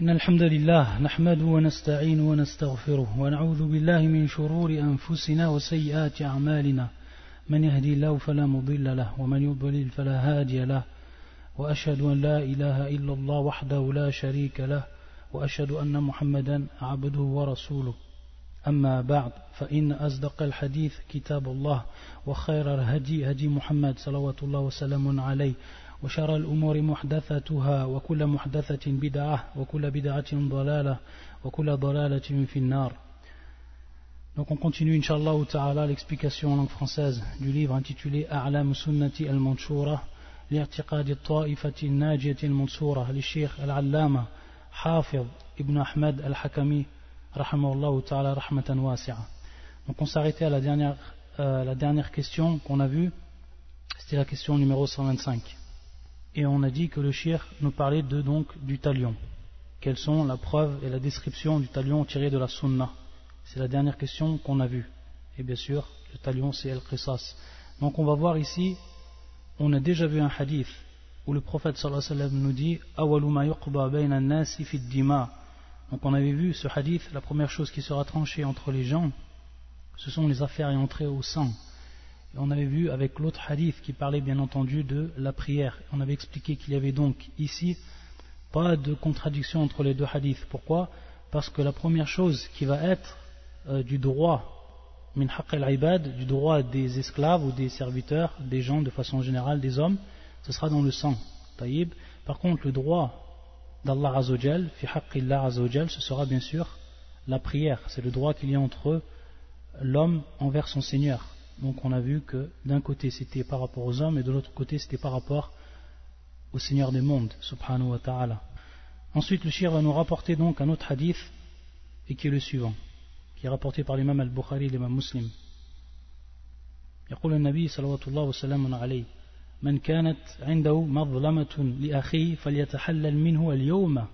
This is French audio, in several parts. إن الحمد لله نحمده ونستعينه ونستغفره ونعوذ بالله من شرور أنفسنا وسيئات أعمالنا من يهدي الله فلا مضل له ومن يضلل فلا هادي له وأشهد أن لا إله إلا الله وحده لا شريك له وأشهد أن محمدا عبده ورسوله أما بعد فإن أصدق الحديث كتاب الله وخير الهدي هدي محمد صلوات الله وسلامه عليه وشر الأمور محدثاتها وكل محدثة بدعة وكل بدعة ضلالة وكل ضلالة في النار. Donc on continue Inch'Allah Ta'ala l'explication en langue française du livre intitulé A'lam Sunnati Al-Manshura L'Irtiqad Al-Ta'ifati Al-Najiyati Al-Mansura Li-Sheikh Al-Allama Hafiz Ibn Ahmad al-Hakimi Rahimahullah Ta'ala Rahmatan Wasi'a. Donc on s'arrêtait à la dernière question qu'on a vue, c'était la question numéro 125. Et on a dit que le cheikh nous parlait du talion. Quelles sont la preuve et la description du talion tiré de la sunna? C'est la dernière question qu'on a vue. Et bien sûr, le talion c'est al-qisas. Donc on va voir ici, on a déjà vu un hadith où le prophète sallallahu alayhi wa sallam nous dit awalu ma yuqba bayna an-nasi fi ad-dima. Donc on avait vu ce hadith, la première chose qui sera tranchée entre les gens, ce sont les affaires entrées au sang. Et on avait vu avec l'autre hadith qui parlait bien entendu de la prière. On avait expliqué qu'il y avait donc ici pas de contradiction entre les deux hadiths. Pourquoi ? Parce que la première chose qui va être du droit, min haqq al-ibad, du droit des esclaves ou des serviteurs, des gens de façon générale, des hommes, ce sera dans le sang. Taïb. Par contre le droit d'Allah Azzawajal, fi haqqillah Azzawajal, ce sera bien sûr la prière. C'est le droit qu'il y a entre l'homme envers son Seigneur. Donc on a vu que d'un côté c'était par rapport aux hommes et de l'autre côté c'était par rapport au Seigneur des mondes, subhanahu wa ta'ala. Ensuite le shir va nous rapporter donc un autre hadith et qui est le suivant, qui est rapporté par l'imam al-Bukhari et l'imam Muslim. يقول النبي صلى الله وسلم عليه من كانت عنده مظلمة لأخيه فليتحلل منه اليوم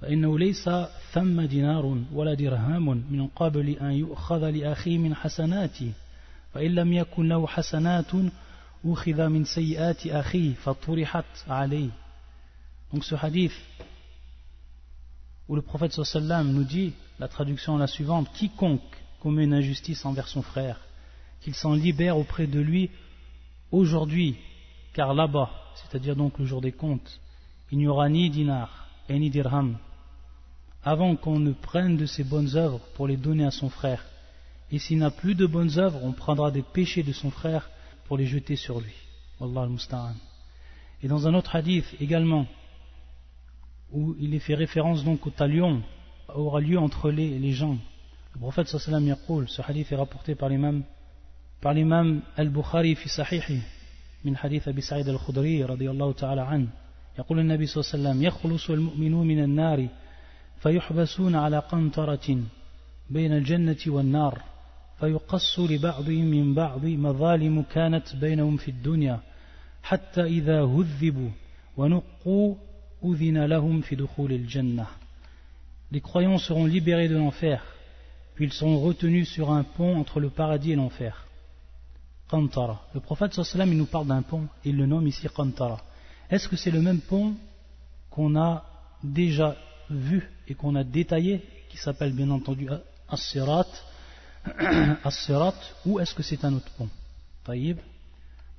فإنه ليس ثم دينار ولا درهم من قبل أن يؤخذ لأخيه من حسناته فإن لم يكن له حسنات أخذ من سيئات أخيه فطرحت عليه. Donc ce hadith où le prophète sallallahu alayhi wa sallam nous dit, la traduction est la suivante, quiconque commet une injustice envers son frère, qu'il s'en libère auprès de lui aujourd'hui, car là-bas, c'est-à-dire donc le jour des comptes, il n'y aura ni dinar et ni dirham, avant qu'on ne prenne de ses bonnes œuvres pour les donner à son frère. Et s'il n'a plus de bonnes œuvres, on prendra des péchés de son frère pour les jeter sur lui. Wallah al-musta'an. Et dans un autre hadith également, où il est fait référence donc au talion, aura lieu entre les gens. Le prophète sallallahu alayhi wa sallam yaqul, ce hadith est rapporté par l'imam al-Bukhari fi sahihi, min hadith Abi Sa'id al-Khudri radiyallahu ta'ala an. Yaqul al-Nabi sallallahu alayhi wa sallam, yakhlusu al-mu'minu min al-nari, fayuhbasuna ala qantaratin, bayna al-jannati wal-nar. فيقص لبعضهم من بعض مظالم كانت بينهم في الدنيا حتى إذا هذبوا ونقوا أذن لهم في دخول الجنة. Les croyants seront libérés de l'enfer, puis ils seront retenus sur un pont entre le paradis et l'enfer. Qantara. Le prophète sallallahu alayhi wa sallam, il nous parle d'un pont, il le nomme ici Qantara. Est-ce que c'est le même pont qu'on a déjà vu et qu'on a détaillé, qui s'appelle bien entendu As-Sirat? As-Sirat, ou est-ce que c'est un autre pont? Taïb.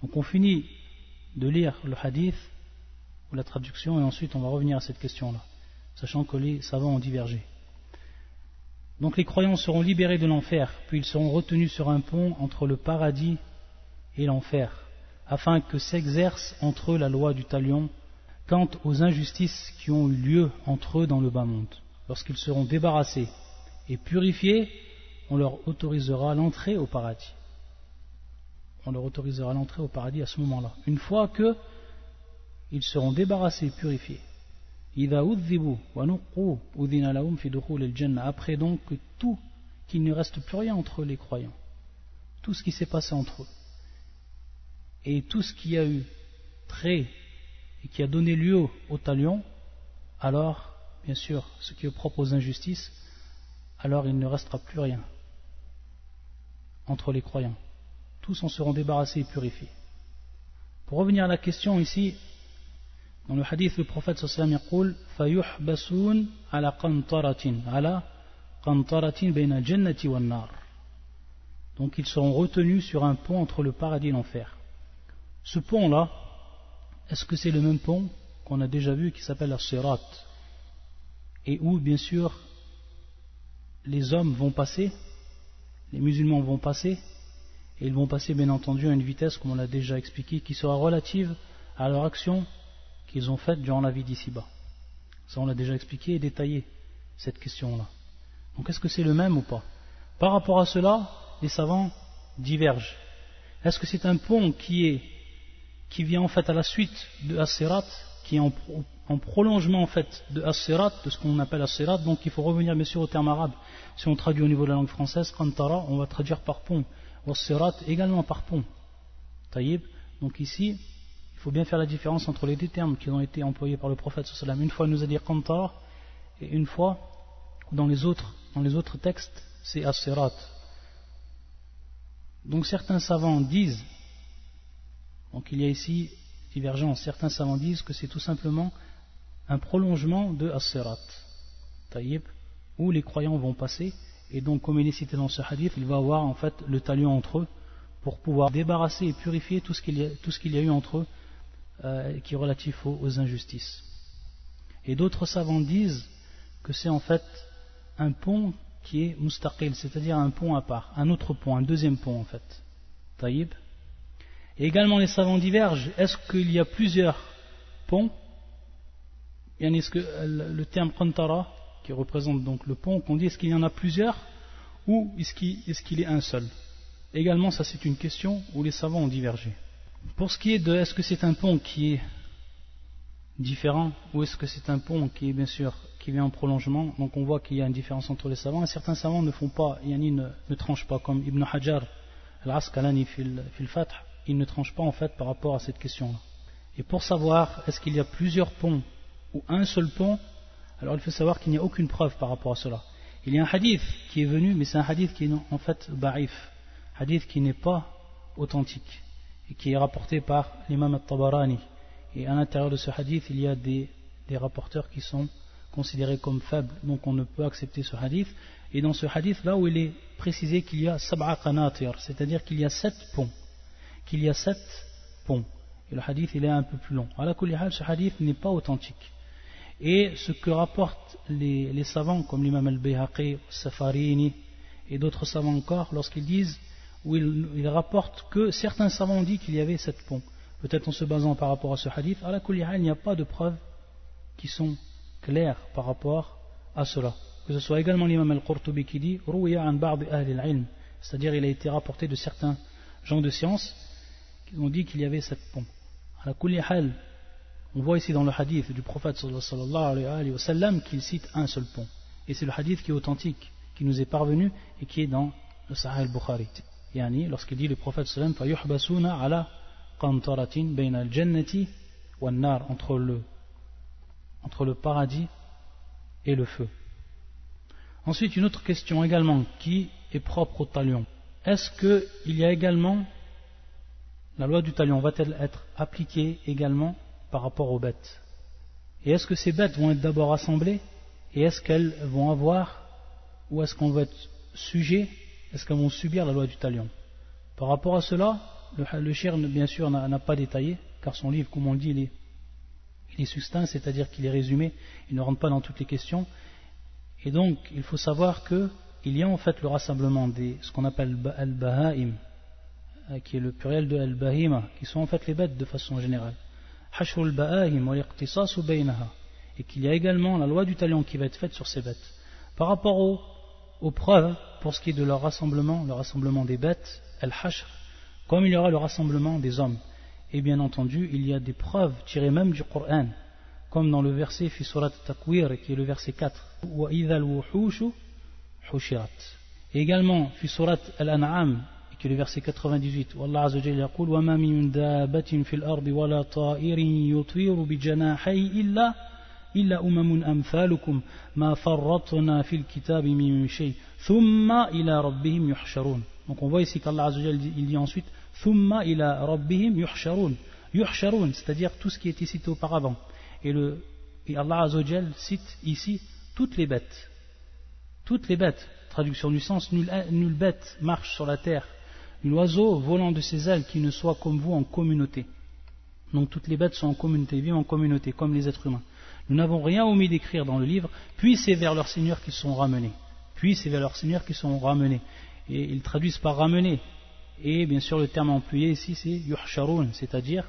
Donc on finit de lire le hadith ou la traduction et ensuite on va revenir à cette question là, sachant que les savants ont divergé. Donc les croyants seront libérés de l'enfer, puis ils seront retenus sur un pont entre le paradis et l'enfer, afin que s'exerce entre eux la loi du talion quant aux injustices qui ont eu lieu entre eux dans le bas monde. Lorsqu'ils seront débarrassés et purifiés, on leur autorisera l'entrée au paradis. On leur autorisera l'entrée au paradis à ce moment-là. Une fois que ils seront débarrassés et purifiés. Après donc que tout, qu'il ne reste plus rien entre les croyants. Tout ce qui s'est passé entre eux. Et tout ce qui a eu trait et qui a donné lieu au talion, alors, bien sûr, ce qui est propre aux injustices, alors il ne restera plus rien entre les croyants. Tous en seront débarrassés et purifiés. Pour revenir à la question ici, Dans le hadith, le prophète sallallahu alayhi wa sallam dit ala qantaratin bayna jannati wan nar. Donc ils seront retenus sur un pont entre le paradis et l'enfer. Ce pont-là, est-ce que c'est le même pont qu'on a déjà vu qui s'appelle as-sirat et où, bien sûr, les hommes vont passer, les musulmans vont passer, et ils vont passer bien entendu à une vitesse, comme on l'a déjà expliqué, qui sera relative à leur action qu'ils ont faite durant la vie d'ici-bas. Ça on l'a déjà expliqué et détaillé, cette question-là. Donc est-ce que c'est le même ou pas? Par rapport à cela, les savants divergent. Est-ce que c'est un pont qui vient en fait à la suite de As-Sirat, qui est en prolongement en fait de As-Sirat, de ce qu'on appelle As-Sirat? Donc il faut revenir bien sûr au terme arabe. Si on traduit au niveau de la langue française, Qantara, on va traduire par pont. As-Sirat également par pont. Taïb. Donc ici, il faut bien faire la différence entre les deux termes qui ont été employés par le prophète sallallahu alayhi wa sallam. Une fois il nous a dit Qantara, et une fois dans les autres textes, c'est As-Sirat. Donc certains savants disent, donc il y a ici divergence, certains savants disent que c'est tout simplement un prolongement de As-Sirat, Taïb, où les croyants vont passer, et donc comme il est cité dans ce hadith, il va avoir en fait le talion entre eux pour pouvoir débarrasser et purifier tout ce qu'il y a eu entre eux qui est relatif aux injustices. Et d'autres savants disent que c'est en fait un pont qui est mustaqil, c'est-à-dire un pont à part, un autre pont, un deuxième pont en fait, Taïb. Et également les savants divergent, est-ce qu'il y a plusieurs ponts? Est-ce que le terme Qantara, qui représente donc le pont, qu'on dit, est-ce qu'il y en a plusieurs ou est-ce qu'il est un seul? Également ça c'est une question où les savants ont divergé. Pour ce qui est de est-ce que c'est un pont qui est différent ou est-ce que c'est un pont qui est bien sûr qui vient en prolongement, donc on voit qu'il y a une différence entre les savants, et certains savants ne font pas, ne tranchent pas, comme Ibn Hajar Al-Asqalani fil Fath, il ne tranche pas en fait par rapport à cette question-là. Et pour savoir est-ce qu'il y a plusieurs ponts ou un seul pont, alors il faut savoir qu'il n'y a aucune preuve par rapport à cela. Il y a un hadith qui est venu, mais c'est un hadith qui est en fait da'if, hadith qui n'est pas authentique, et qui est rapporté par l'imam al-Tabarani. Et à l'intérieur de ce hadith, il y a des rapporteurs qui sont considérés comme faibles, donc on ne peut accepter ce hadith. Et dans ce hadith, là où il est précisé qu'il y a sab'a qanatir, c'est-à-dire qu'il y a 7 ponts. Qu'il y a 7 ponts. Et le hadith, il est un peu plus long. À la kulli hal, ce hadith n'est pas authentique. Et ce que rapportent les savants, comme l'imam al-Bayhaqi, Safarini et d'autres savants encore, lorsqu'ils disent, ou ils rapportent que certains savants ont dit qu'il y avait 7 ponts. Peut-être en se basant par rapport à ce hadith, à la kulli hal, il n'y a pas de preuves qui sont claires par rapport à cela. Que ce soit également l'imam al-Qurtubi qui dit, Ruya an ba'd ahli al-ilm, c'est-à-dire il a été rapporté de certains gens de science. On dit qu'il y avait 7 ponts. Ala kulli hal, on voit ici dans le hadith du prophète sallallahu alayhi wa sallam qu'il cite un seul pont. Et c'est le hadith qui est authentique, qui nous est parvenu et qui est dans le Sahih al-Bukhari. Lorsqu'il dit le prophète sallallahu alayhi wa sallam, fayuhbasuna ala qantaratin bayna al-jannati wan nar, entre le paradis et le feu. Ensuite, une autre question également qui est propre au talion. Est-ce qu'il y a également la loi du talion, va-t-elle être appliquée également par rapport aux bêtes? Et est-ce que ces bêtes vont être d'abord assemblées? Et est-ce qu'elles vont avoir, ou est-ce qu'on va être sujet, est-ce qu'elles vont subir la loi du talion? Par rapport à cela, le shir bien sûr n'a pas détaillé, car son livre, comme on le dit, il est succinct, c'est-à-dire qu'il est résumé, il ne rentre pas dans toutes les questions. Et donc, il faut savoir qu'il y a en fait le rassemblement des ce qu'on appelle al-Baha'im, qui est le pluriel de al-bahima, qui sont en fait les bêtes de façon générale. Hashrul bahim wa liqtisasu bainaha, et qu'il y a également la loi du talion qui va être faite sur ces bêtes. Par rapport aux preuves pour ce qui est de leur rassemblement des bêtes, al-hashr, comme il y aura le rassemblement des hommes. Et bien entendu, il y a des preuves tirées même du Coran, comme dans le verset fi surat Takwir, qui est le verset 4. Wa idhal wuhushu hushirat. Et également fi surat al-an'am, qui est le verset 98, où Allah Azza Jalla dit وَمَا مِنْ دَابَّةٍ فِي الْأَرْضِ وَلَا طَائِرٍ يُطِيرُ بِجَنَاحَيْهِ إِلَّا أُمَمٌ أَمْثَالُكُمْ مَا فَرَّطْنَا فِي الْكِتَابِ مِنْ شَيْءٍ ثُمَّ إِلَى رَبِّهِمْ يُحْشَرُونَ. Donc on voit ici qu'Allah Azza Jalla dit ensuite ثُمَّ إِلَى رَبِّهِمْ يُحْشَرُونَ, c'est-à-dire tout ce qui était cité auparavant. Et Allah Azzawajal cite ici toutes les bêtes. Toutes les bêtes. Traduction du sens, nulle bête marche sur la terre, nul oiseau volant de ses ailes qui ne soit comme vous en communauté. Donc toutes les bêtes sont en communauté, vivent en communauté, comme les êtres humains. Nous n'avons rien omis d'écrire dans le livre, puis c'est vers leur Seigneur qu'ils sont ramenés. Puis c'est vers leur Seigneur qu'ils sont ramenés. Et ils traduisent par ramener. Et bien sûr le terme employé ici c'est yuhsharun, c'est-à-dire,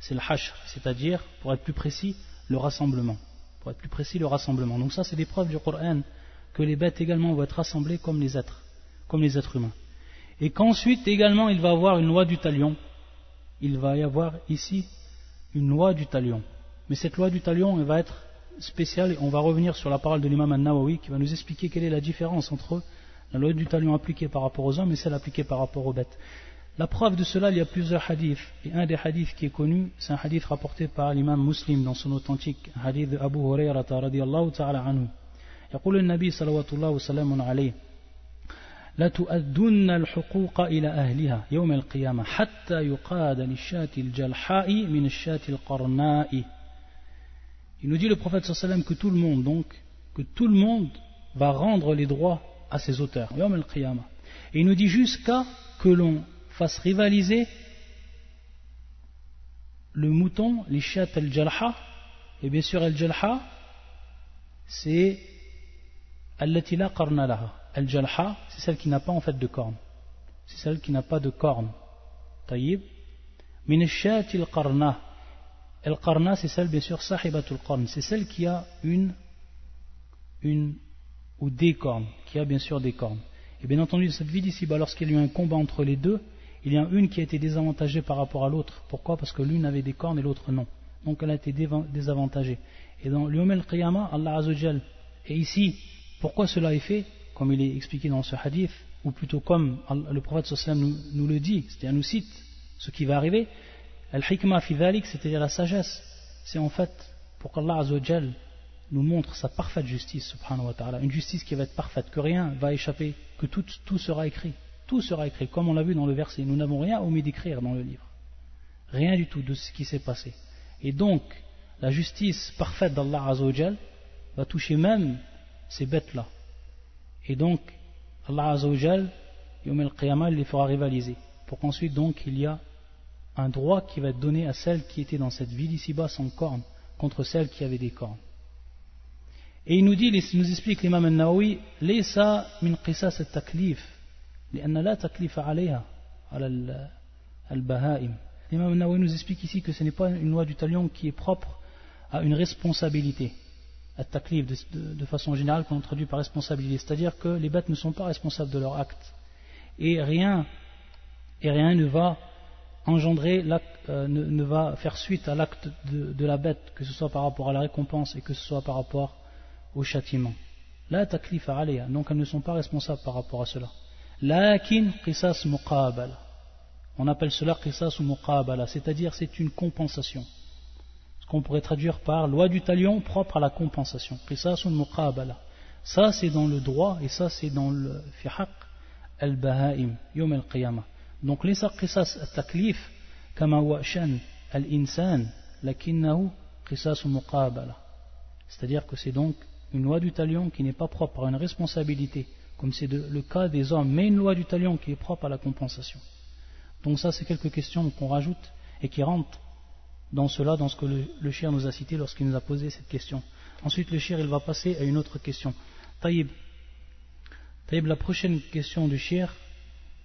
c'est le hashr, c'est-à-dire, pour être plus précis, le rassemblement. Pour être plus précis, le rassemblement. Donc ça c'est des preuves du Coran, que les bêtes également vont être rassemblées comme les êtres humains. Et qu'ensuite également il va y avoir une loi du talion. Il va y avoir ici une loi du talion. Mais cette loi du talion, elle va être spéciale. On va revenir sur la parole de l'imam al-Nawawi qui va nous expliquer quelle est la différence entre la loi du talion appliquée par rapport aux hommes et celle appliquée par rapport aux bêtes. La preuve de cela, il y a plusieurs hadiths. Et un des hadiths qui est connu, c'est un hadith rapporté par l'imam Muslim dans son authentique hadith d'Abu Hurairah radiyallahu ta'ala anhu. يقول النبي صلى الله وسلم عليه لتؤدن الحقوق إلى أهلها يوم القيامة حتى يقاد للشاة الجلحاء من الشاة القرناء. Il nous dit le prophète sallam que tout le monde donc, que tout le monde va rendre les droits à ses auteurs. Yawm al-Qiyamah. Et il nous dit jusqu'à que l'on fasse rivaliser le mouton, les chats al-Jalha. Et bien sûr al-Jalha, c'est allati la qarna laha. Al-Jalha, c'est celle qui n'a pas en fait de corne. C'est celle qui n'a pas de corne. Taïb. Min ash-shat al-qarna. Al-Qarna, c'est celle, bien sûr, Sahibatul Qarn, c'est celle qui a une ou des cornes, qui a bien sûr des cornes. Et bien entendu, cette vie d'ici-bas, lorsqu'il y a eu un combat entre les deux, il y a une qui a été désavantagée par rapport à l'autre. Pourquoi ? Parce que l'une avait des cornes et l'autre non. Donc elle a été désavantagée. Et dans l'Yawm al-Qiyamah, Allah Azzawajal. Et ici, pourquoi cela est fait ? Comme il est expliqué dans ce hadith, ou plutôt comme le prophète sallallahu alayhi wa sallam nous le dit, c'est-à-dire nous cite ce qui va arriver. Al-Hikma fi dhalik, c'est-à-dire la sagesse, c'est en fait pour qu'Allah Azzawajal nous montre sa parfaite justice, subhanahu wa ta'ala, une justice qui va être parfaite, que rien va échapper, que tout sera écrit, tout sera écrit, comme on l'a vu dans le verset, nous n'avons rien omis d'écrire dans le livre, rien du tout de ce qui s'est passé. Et donc, la justice parfaite d'Allah Azzawajal va toucher même ces bêtes-là. Et donc, Allah Azzawajal, Yawm al-Qiyamah, les fera rivaliser, pour qu'ensuite donc il y a un droit qui va être donné à celle qui était dans cette ville ici-bas sans cornes, contre celle qui avait des cornes. Et il nous dit, il nous explique l'imam al-Nawawi, Laysa min qisas al-taklif, li'anna la taklifa alayha, al-baha'im. L'imam al-Nawawi nous explique ici que ce n'est pas une loi du talion qui est propre à une responsabilité. Al-taklif, de façon générale, qu'on traduit par responsabilité. C'est-à-dire que les bêtes ne sont pas responsables de leurs actes. Et rien ne va engendrer, ne va faire suite à l'acte de la bête, que ce soit par rapport à la récompense et que ce soit par rapport au châtiment. La taklifa alayha, donc elles ne sont pas responsables par rapport à cela. Lakin qisas muqabala, on appelle cela qisas ou muqabala, c'est-à-dire c'est une compensation, ce qu'on pourrait traduire par loi du talion propre à la compensation, qisas ou muqabala. Ça c'est dans le droit et ça c'est dans le fihaq al-baha'im yawm al-qiyamah. Donc les qisas at-taklif kama huwa shan al-insan lakinnahu qisas muqabala, c'est-à-dire que c'est donc une loi du talion qui n'est pas propre à une responsabilité comme c'est le cas des hommes, mais une loi du talion qui est propre à la compensation. Donc ça c'est quelques questions qu'on rajoute et qui rentrent dans cela, dans ce que le cheikh nous a cité lorsqu'il nous a posé cette question. Ensuite le cheikh il va passer à une autre question. Taïb, la prochaine question du cheikh,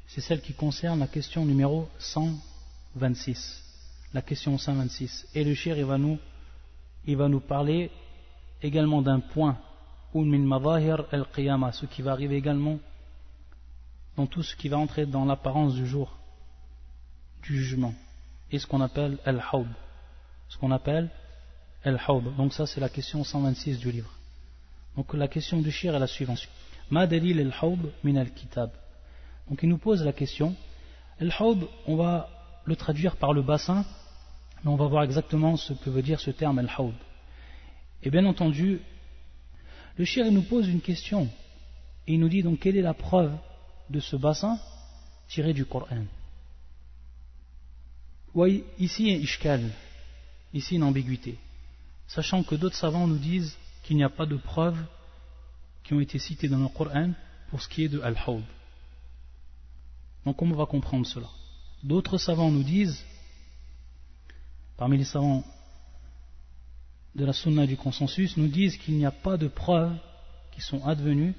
c'est celle qui concerne la question numéro 126. La question 126. Et le cheikh il va nous parler également d'un point, min madahir al-qiyamah, ce qui va arriver également dans tout ce qui va entrer dans l'apparence du jour du jugement, et ce qu'on appelle al-hawb. Ce qu'on appelle al-hawb. Donc ça c'est la question 126 du livre. Donc la question du cheikh est la suivante. Ma dalil al-hawb min al-kitab. Donc il nous pose la question, al-hawb, on va le traduire par le bassin, mais on va voir exactement ce que veut dire ce terme al-hawb. Et bien entendu, le cheikh nous pose une question, et il nous dit donc quelle est la preuve de ce bassin tiré du Coran. Ici, une ambiguïté. sachant que d'autres savants nous disent qu'il n'y a pas de preuves qui ont été citées dans le Coran pour ce qui est de Al-Hawd. Donc comment on va comprendre cela? D'autres savants nous disent, parmi les savants de la Sunna du consensus, nous disent qu'il n'y a pas de preuves qui sont advenues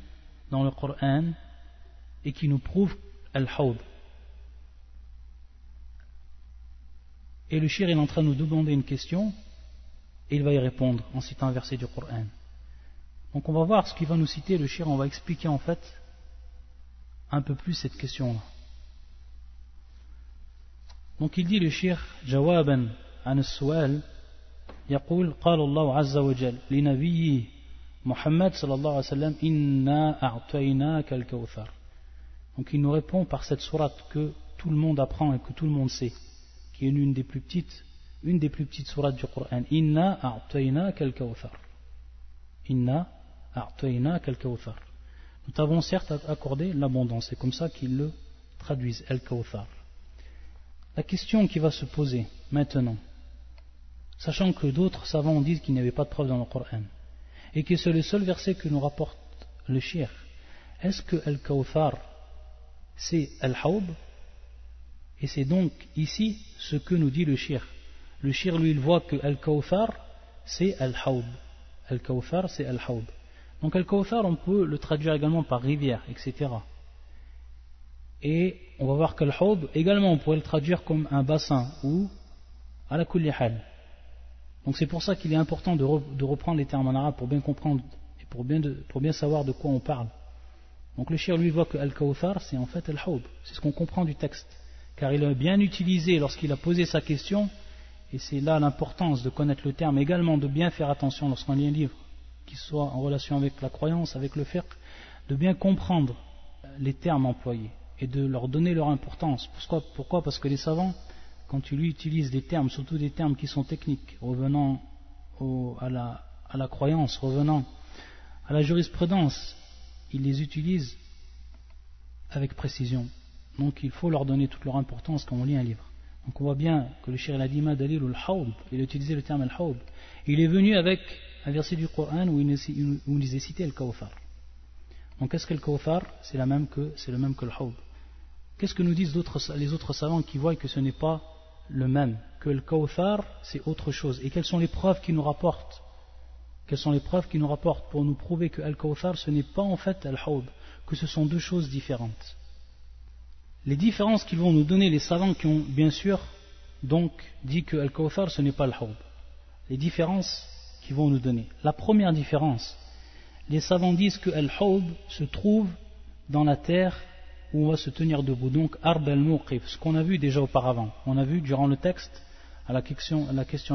dans le Coran et qui nous prouvent Al-Hawd. Et le shir est en train de nous demander une question et il va y répondre en citant un verset du Coran. Donc on va voir ce qu'il va nous citer le shir, on va expliquer en fait un peu plus cette question-là. Donc il dit le shir jawaban an as-su'al yaqul qala Allah azza wa jalla li nabiyyi Muhammad sallallahu alayhi wa sallam inna a'tainaka al-kawthar. Donc il nous répond par cette sourate que tout le monde apprend et que tout le monde sait, qui est une des plus petites sourates du Coran. Inna a'tainaka al-kawthar. Inna a'tainaka al-kawthar. Nous t'avons certes accordé l'abondance. C'est comme ça qu'ils le traduisent, al-kawthar. La question qui va se poser maintenant, sachant que d'autres savants disent qu'il n'y avait pas de preuve dans le Coran et que c'est le seul verset que nous rapporte le shir, est-ce que al-kawthar c'est al-hawb? Et c'est donc ici ce que nous dit le shir. Le shir, lui, il voit que Al-Kawthar, c'est Al-Hawb. Al-Kawthar, c'est Al-Hawb. Donc Al-Kawthar, on peut le traduire également par rivière, etc. Et on va voir qu'Al-Hawb, également, on pourrait le traduire comme un bassin ou à la kullihal. Donc c'est pour ça qu'il est important de reprendre les termes en arabe pour bien comprendre et pour bien savoir de quoi on parle. Donc le shir, lui, voit que Al-Kawthar, c'est en fait Al-Hawb. C'est ce qu'on comprend du texte, car il a bien utilisé lorsqu'il a posé sa question, et c'est là l'importance de connaître le terme, également de bien faire attention lorsqu'on lit un livre, qu'il soit en relation avec la croyance, avec le fiqh, de bien comprendre les termes employés, et de leur donner leur importance. Pourquoi ? Parce que les savants, quand ils utilisent des termes, surtout des termes qui sont techniques, revenant à la croyance, revenant à la jurisprudence, ils les utilisent avec précision. Donc il faut leur donner toute leur importance quand on lit un livre. Donc on voit bien que le shir al-Adima Dalil ou al-Hawb, il a utilisé le terme al-Hawb. Il est venu avec un verset du Coran où il les a cités al-Kawthar. Donc est-ce que al-Kawthar c'est le même que al-Hawb? Qu'est-ce que nous disent les autres savants qui voient que ce n'est pas le même, que al-Kawthar c'est autre chose? Et quelles sont les preuves qui nous rapportent pour nous prouver que al-Kawthar ce n'est pas en fait al-Hawb, que ce sont deux choses différentes? Les différences qu'ils vont nous donner, les savants qui ont bien sûr donc dit que Al-Kawthar ce n'est pas Al-Hawb. Les différences qu'ils vont nous donner. La première différence, les savants disent que Al-Hawb se trouve dans la terre où on va se tenir debout. Donc Ard al-Muqif, ce qu'on a vu déjà auparavant. On a vu durant le texte, à la question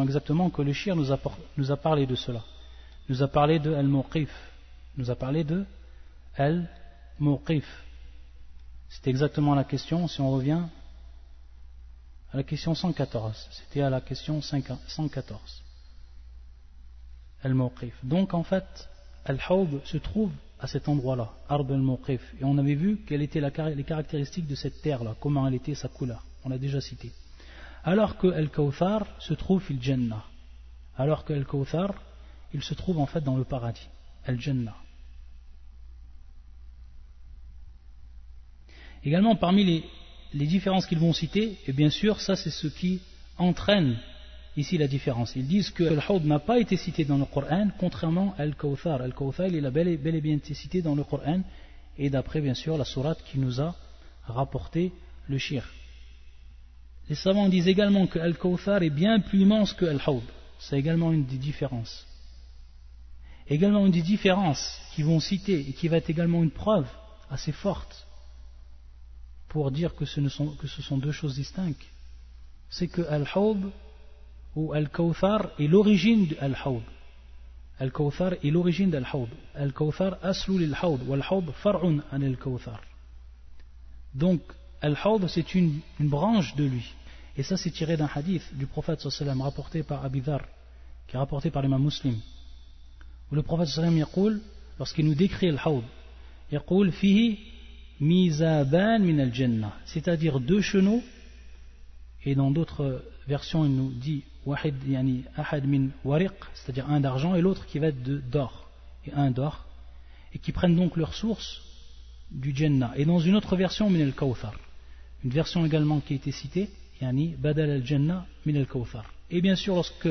exactement, que le shir nous a parlé de cela. Nous a parlé de Al-Muqif. C'est exactement la question, si on revient à la question 114. C'était à la question 114. Al-Mawqif. Donc en fait, Al-Hawb se trouve à cet endroit-là, Ard al-Mawqif. Et on avait vu quelles étaient les caractéristiques de cette terre-là, comment elle était, sa couleur. On l'a déjà cité. Alors que Al-Kawthar se trouve fil-Jannah. Alors que Al-Kawthar, il se trouve en fait dans le paradis, Al-Jannah. Également parmi les différences qu'ils vont citer, et bien sûr ça c'est ce qui entraîne ici la différence. Ils disent que Al-Hawd n'a pas été cité dans le Coran, contrairement à Al-Kawthar. Al-Kawthar il a bel et bien été cité dans le Coran, et d'après bien sûr la sourate qui nous a rapporté le shir. Les savants disent également que Al-Kawthar est bien plus immense que Al-Hawd. C'est également une des différences. Également une des différences qu'ils vont citer, et qui va être également une preuve assez forte pour dire que ce sont deux choses distinctes, c'est que Al-Hawb ou Al-Kawthar est l'origine de Al-Hawb. Al-Kawthar est l'origine d'Al-Hawb. Al-Kawthar aslu lil-Hawb, wal-Hawb far'un an Al-Kawthar. Donc Al-Hawb c'est une branche de lui. Et ça c'est tiré d'un hadith du prophète sallallahu alayhi wa sallam rapporté par Abi Dharr, qui est rapporté par l'imam Muslim. Où le prophète sallallahu alayhi wa sallam yaqul, lorsqu'il nous décrit Al-Hawb, yaqul fihi mizaban min al-jannah, c'est-à-dire deux chenaux Et dans d'autres versions, il nous dit wahid yani ahad min wariq, c'est-à-dire un d'argent et l'autre qui va être d'or, et un d'or, et qui prennent donc leur source du Jannah. Et dans une autre version, min al-Kawthar, une version également qui a été citée, yani badal al-Jannah min al-Kawthar. Et bien sûr, lorsque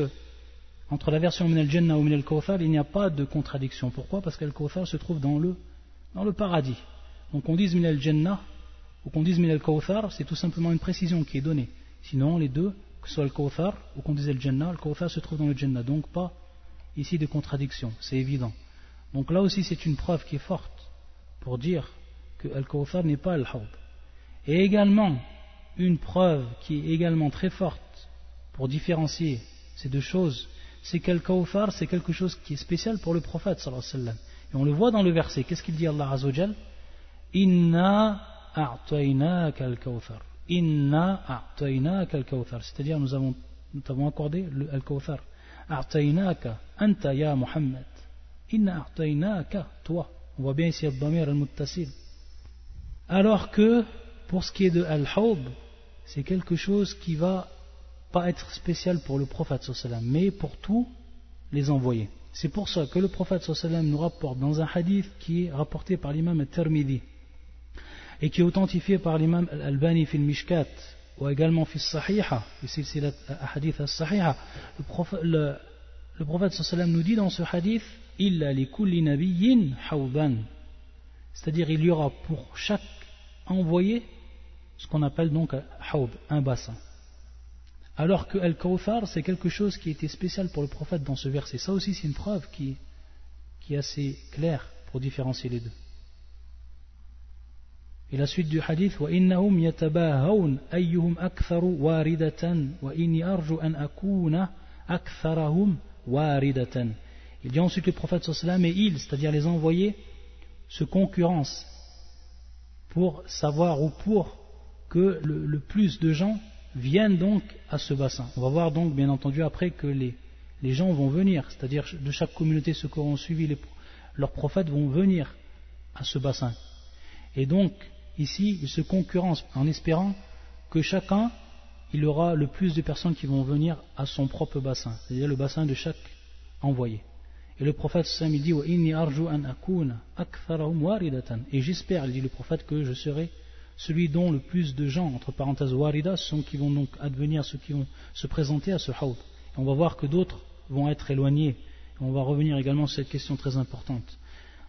entre la version min al-Jannah ou min al-Kawthar, il n'y a pas de contradiction. Pourquoi? Parce qu'al-Kawthar se trouve dans le paradis. Donc qu'on dise min al-Jannah ou qu'on dise min al-Kawthar, c'est tout simplement une précision qui est donnée. Sinon, les deux, que ce soit le Kawthar ou qu'on disait le Jannah, le Kawthar se trouve dans le Jannah. Donc, pas ici de contradiction, c'est évident. Donc, là aussi, c'est une preuve qui est forte pour dire que le Kawthar n'est pas Al-Hawd. Et également, une preuve qui est également très forte pour différencier ces deux choses, c'est que le Kawthar, c'est quelque chose qui est spécial pour le prophète, sallallahu alayhi wa sallam. Et on le voit dans le verset. Qu'est-ce qu'il dit Allah Azza wa Jal ? Inna a'tainaka al-Kawthar. Inna a'tainaka al-Kawthar, c'est-à-dire nous t'avons accordé al-Kawthar. A'tainaka anta ya Muhammad. Inna a'tainaka, toi. On voit bien ici ad-damir al-muttasil. Alors que pour ce qui est de al-Hawd, c'est quelque chose qui va pas être spécial pour le prophète sallallahu alayhi wa sallam, mais pour tous les envoyés. C'est pour ça que le prophète sallallahu alayhi wa sallam nous rapporte dans un hadith qui est rapporté par l'imam At-Tirmidhi et qui est authentifié par l'imam al-Albani fil Mishkat ou également fil Sahiha, c'est le hadith al-Sahiha. Le prophète sallam nous dit dans ce hadith illa li kulli nabiyyin hawdan, c'est-à-dire il y aura pour chaque envoyé ce qu'on appelle donc hawd, un bassin. Alors que al-Kawthar, c'est quelque chose qui était spécial pour le prophète dans ce verset. Ça aussi, c'est une preuve qui est assez claire pour différencier les deux. Et la suite du hadith, وَإِنَّهُمْ يَتَبَاهَوْنَ أَيُّهُمْ أَكْثَرُ وَارِدَةً وَإِنِّي أَرْجُ أَنْ أَكُونَ أَكْثَرَهُمْ وَارِدَةً. Il dit ensuite le prophète sallallahu alayhi wa sallam, et ils, c'est-à-dire les envoyés, se concurrencent pour savoir ou pour que le plus de gens viennent donc à ce bassin. On va voir donc bien entendu après que les gens vont venir, c'est-à-dire de chaque communauté ceux qui auront suivi leurs prophètes vont venir à ce bassin. Et donc ici, ils se concurrencent en espérant que chacun, il aura le plus de personnes qui vont venir à son propre bassin, c'est-à-dire le bassin de chaque envoyé. Et le prophète sallallahu alayhi wa sallam, il dit « Wa inni arju an akuna aktharahum waridatan » et j'espère, il dit le prophète, que je serai celui dont le plus de gens, entre parenthèses warida, sont qui vont donc advenir, ceux qui vont se présenter à ce hawd. Et on va voir que d'autres vont être éloignés. Et on va revenir également sur cette question très importante.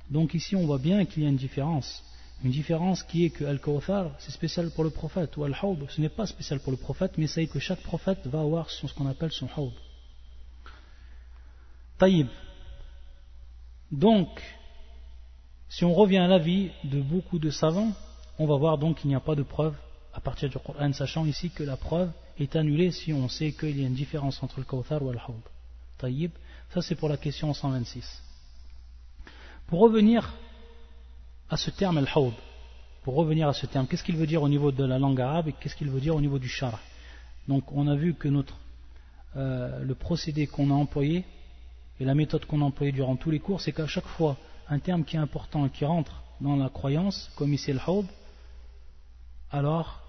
Donc ici, on voit bien qu'il y a une différence. Une différence qui est que Al-Kawthar, c'est spécial pour le prophète, ou Al-Hawd, ce n'est pas spécial pour le prophète, mais c'est que chaque prophète va avoir ce qu'on appelle son Hawd. Taïb. Donc, si on revient à l'avis de beaucoup de savants, on va voir donc qu'il n'y a pas de preuve à partir du Coran, sachant ici que la preuve est annulée si on sait qu'il y a une différence entre Al-Kawthar ou Al-Hawd. Taïb. Ça, c'est pour la question 126. Pour revenir à ce terme al-hawd, qu'est-ce qu'il veut dire au niveau de la langue arabe et qu'est-ce qu'il veut dire au niveau du shar'? Donc on a vu que le procédé qu'on a employé et la méthode qu'on a employée durant tous les cours, c'est qu'à chaque fois un terme qui est important et qui rentre dans la croyance, comme ici al-hawd, alors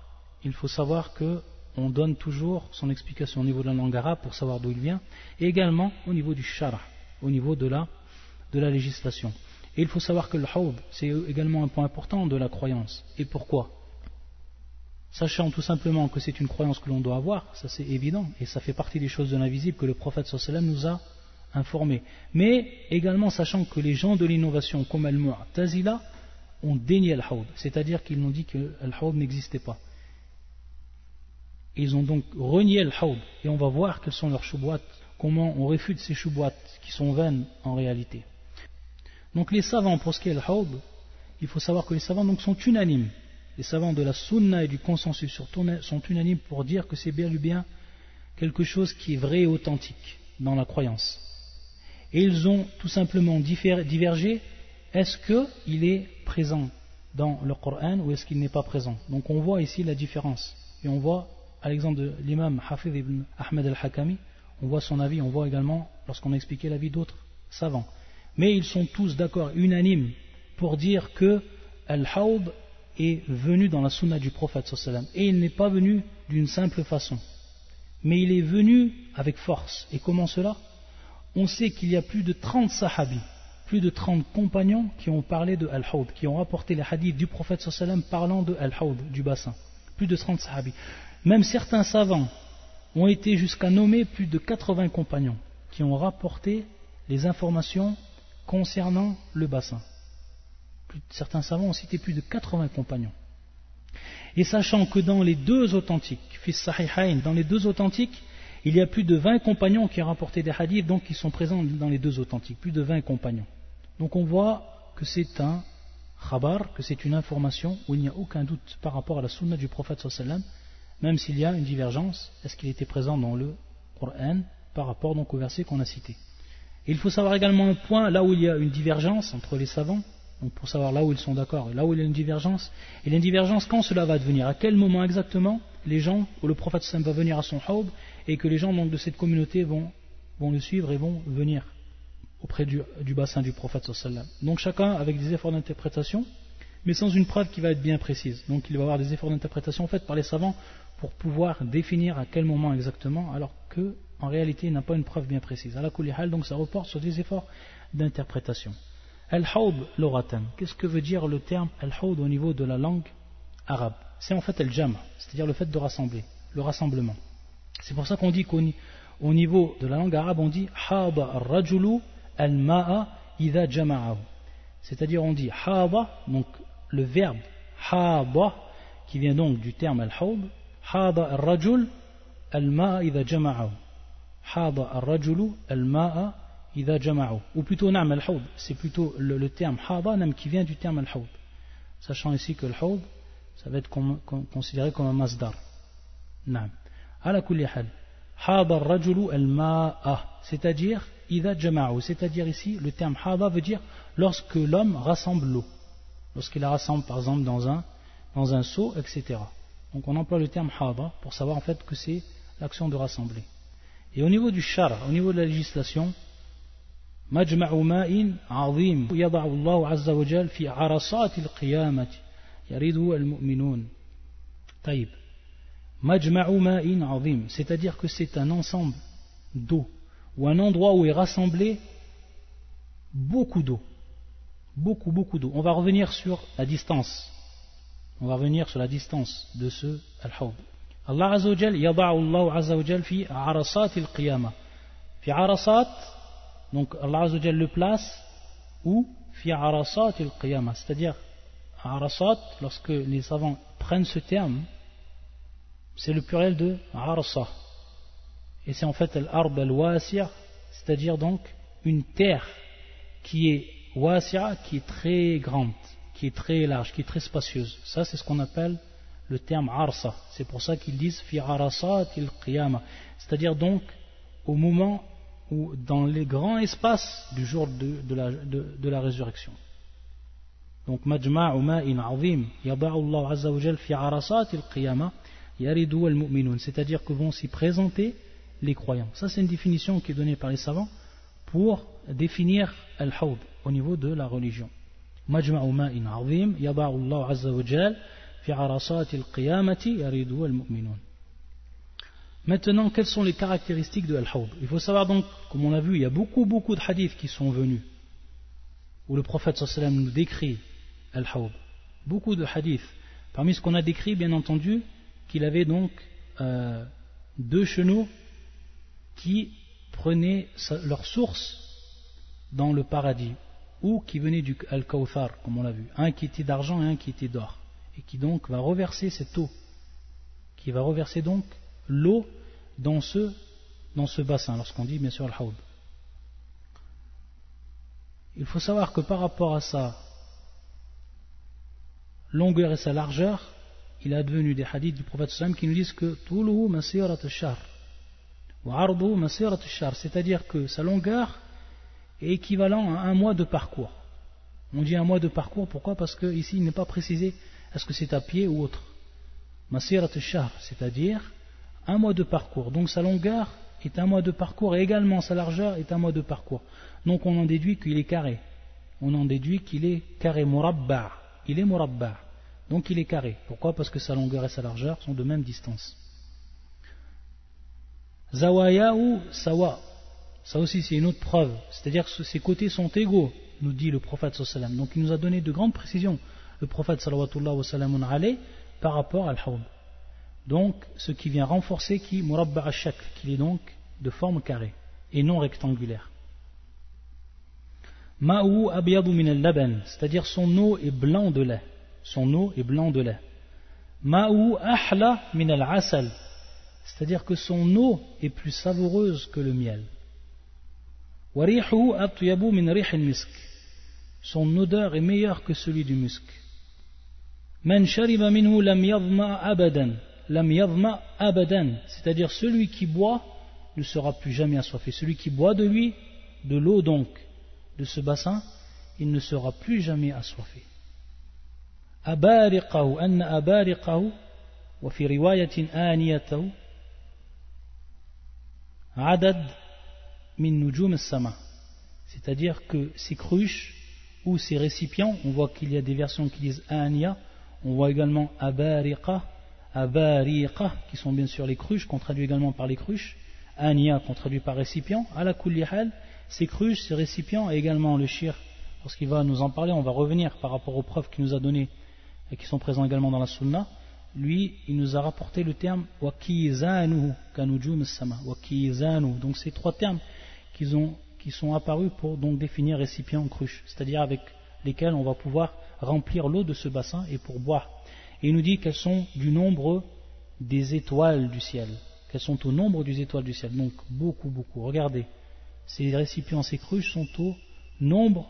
il faut savoir qu'on donne toujours son explication au niveau de la langue arabe pour savoir d'où il vient, et également au niveau du shar', au niveau de la législation. Et il faut savoir que le hawd, c'est également un point important de la croyance. Et pourquoi? Sachant tout simplement que c'est une croyance que l'on doit avoir, ça c'est évident, et ça fait partie des choses de l'invisible que le prophète sallallahu alayhi wa sallam nous a informé. Mais également sachant que les gens de l'innovation comme al-Mu'tazila ont dénié le hawd, c'est-à-dire qu'ils ont dit que le hawd n'existait pas. Ils ont donc renié le hawd, et on va voir quelles sont leurs choubouates, comment on réfute ces choubouates qui sont vaines en réalité. Donc les savants, pour ce qui est le hawd, il faut savoir que les savants donc sont unanimes. Les savants de la sunna et du consensus sont unanimes pour dire que c'est bien du bien quelque chose qui est vrai et authentique dans la croyance. Et ils ont tout simplement divergé, est-ce qu'il est présent dans le Coran ou est-ce qu'il n'est pas présent. Donc on voit ici la différence. Et on voit, à l'exemple de l'imam Hafiz ibn Ahmad al-Hakimi, on voit son avis, on voit également lorsqu'on a expliqué l'avis d'autres savants. Mais ils sont tous d'accord, unanimes, pour dire que Al-Hawd est venu dans la sunna du prophète sallallahu alayhi wa sallam, et il n'est pas venu d'une simple façon, mais il est venu avec force. Et comment cela? On sait qu'il y a plus de 30 sahabis, plus de 30 compagnons qui ont parlé de Al-Hawd, qui ont rapporté les hadiths du prophète sallallahu alayhi wa sallam parlant de Al-Hawd, du bassin. Plus de 30 sahabis. Même certains savants ont été jusqu'à nommer plus de 80 compagnons qui ont rapporté les informations concernant le bassin. Certains savants ont cité plus de 80 compagnons. Et sachant que dans les deux authentiques, dans les deux authentiques, il y a plus de 20 compagnons qui ont rapporté des hadiths, donc qui sont présents dans les deux authentiques, plus de 20 compagnons. Donc on voit que c'est un khabar, que c'est une information où il n'y a aucun doute par rapport à la sunna du prophète sallallahu alayhi wa sallam, même s'il y a une divergence, est-ce qu'il était présent dans le Coran par rapport donc au verset qu'on a cité. Et il faut savoir également un point, là où il y a une divergence entre les savants, donc pour savoir là où ils sont d'accord, et là où il y a une divergence, et la divergence quand cela va devenir, à quel moment exactement les gens, où le prophète sallallahu alayhi wa sallam va venir à son haoub, et que les gens donc de cette communauté vont le suivre et vont venir auprès du bassin du prophète sallallahu alayhi wa sallam. Donc chacun avec des efforts d'interprétation, mais sans une preuve qui va être bien précise. Donc il va y avoir des efforts d'interprétation faits par les savants pour pouvoir définir à quel moment exactement, alors que en réalité il n'a pas une preuve bien précise. À la kulihal, donc ça reporte sur des efforts d'interprétation. Al-Hawd loratan, qu'est-ce que veut dire le terme Al-Hawd au niveau de la langue arabe? C'est en fait Al-Jam, c'est-à-dire le fait de rassembler, le rassemblement. C'est pour ça qu'on dit qu'au niveau de la langue arabe, on dit Haba ar-rajulu al-ma'a idha jama'ahu. C'est-à-dire on dit Haba, donc le verbe Haba, qui vient donc du terme Al-Hawd, Haba ar-rajul al-ma'a idha jama'ahu. Haba ar-rajulu al-ma'a idha jama'ahu. Ou plutôt Nam al-Hawd, c'est plutôt le terme Haba, Nam qui vient du terme Al-Hawd. Sachant ici que Al-Hawd, ça va être considéré comme un masdar. Nam. Ala kulli hal. Haba ar-rajulu al-ma'a, c'est-à-dire idha jama'ahu, c'est-à-dire ici le terme Haba veut dire lorsque l'homme rassemble l'eau. Lorsqu'il la rassemble par exemple dans un seau, etc. Donc on emploie le terme Haba pour savoir en fait que c'est l'action de rassembler. Et au niveau du shar, au niveau de la législation, Majma'u ma'in 'azim yada'u Allah 'azza wa jalla fi 'arasati al-qiyamati yaridu al-mu'minun. Taïb. Majma'u ma'in 'azim, c'est-à-dire que c'est un ensemble d'eau ou un endroit où est rassemblé beaucoup d'eau. Beaucoup d'eau. On va revenir sur la distance. On va revenir sur la distance de ce al-hawd. Allah Azza wa Jal, yada'u Allah Azza wa Jal fi arasat al-qiyamah. Fi arasat, donc Allah Azza wa Jal le place ou fi arasat al-qiyamah. C'est-à-dire, arasat, lorsque les savants prennent ce terme, c'est le pluriel de arasah. Et c'est en fait al-arb al-wasi'a, c'est-à-dire donc une terre qui est wasi'a, qui est très grande, qui est très large, qui est très spacieuse. Ça, c'est ce qu'on appelle le terme arsa. C'est pour ça qu'ils disent fi arasatil qiyama, c'est-à-dire donc au moment où, dans les grands espaces du jour de la résurrection. Donc majma'u ma'in 'azim yada'u Allah azza wa jalla fi arasatil qiyama yaridu al mu'minun, c'est-à-dire que vont s'y présenter les croyants. Ça, c'est une définition qui est donnée par les savants pour définir al-hawd au niveau de la religion. Majma'u ma'in 'azim yada'u Allah azza wa jalla fi 'arasati al-qiyamati yaridu al-mu'minun. Maintenant, quelles sont les caractéristiques de al-hawd? Il faut savoir donc, comme on l'a vu, il y a beaucoup de hadiths qui sont venus où le prophète sallallahu alayhi wa sallam nous décrit al-hawd. Beaucoup de hadiths. Parmi ce qu'on a décrit, bien entendu, qu'il avait donc deux chenaux qui prenaient leur source dans le paradis, ou qui venaient du Al-Kawthar, comme on l'a vu, un qui était d'argent et un qui était d'or, et qui donc va reverser cette eau, qui va reverser donc l'eau dans ce bassin, lorsqu'on dit bien sûr Al-Hawd. Il faut savoir que par rapport à sa longueur et sa largeur, il a devenu des hadiths du prophète sallam qui nous disent que Toulouhu masirat al-shahr wa arduhu masirat al-shahr, c'est-à-dire que sa longueur est équivalent à un mois de parcours. On dit un mois de parcours, pourquoi? Parce qu'ici il n'est pas précisé est-ce que c'est à pied ou autre. Masirat al-shahr, c'est-à-dire un mois de parcours. Donc sa longueur est un mois de parcours et également sa largeur est un mois de parcours. Donc on en déduit qu'il est carré. On en déduit qu'il est carré, murabba'. Il est murabba'. Donc il est carré. Pourquoi? Parce que sa longueur et sa largeur sont de même distance. Zawaya ou Sawa, ça aussi c'est une autre preuve, c'est-à-dire que ses côtés sont égaux, nous dit le prophète sallallahu alayhi wa sallam. Donc il nous a donné de grandes précisions, le prophète sallallahu alayhi wa sallam, par rapport à l'hawm. Donc ce qui vient renforcer qui murabba al-shakl, qu'il est donc de forme carrée et non rectangulaire. Ma'ou abyadu min al-laban, c'est-à-dire son eau est blanc de lait. Son eau est blanc de lait. Ma'ou ahla min al-asal, c'est-à-dire que son eau est plus savoureuse que le miel. Warihu atyabu min rih al-misk, son odeur est meilleure que celui du musc. Man shariba minhu lam yadhma abadan, lam yadhma abadan, c'est-à-dire celui qui boit ne sera plus jamais assoiffé. Celui qui boit de lui, de l'eau donc, de ce bassin, il ne sera plus jamais assoiffé. Abariqahu, anna abariqahu, wa fi riwayatin aniyatahu, adad min nujum as-sama, c'est-à-dire que ces cruches ou ces récipients, on voit qu'il y a des versions qui disent aniya, on voit également abariqa, abariqa, qui sont bien sûr les cruches, qu'on traduit également par les cruches, aniya qu'on traduit par récipient, ala kulli hal, ces cruches, ces récipients, et également le shir, lorsqu'il va nous en parler, on va revenir par rapport aux preuves qu'il nous a données et qui sont présentes également dans la sunna. Lui, il nous a rapporté le terme wakizanu kanujum as-sama, wakizanu, donc ces trois termes qui sont apparus pour donc définir récipient ou cruche, c'est-à-dire avec lesquels on va pouvoir remplir l'eau de ce bassin et pour boire. Et il nous dit qu'elles sont du nombre des étoiles du ciel, qu'elles sont au nombre des étoiles du ciel, donc beaucoup, beaucoup. Regardez, ces récipients, ces cruches sont au nombre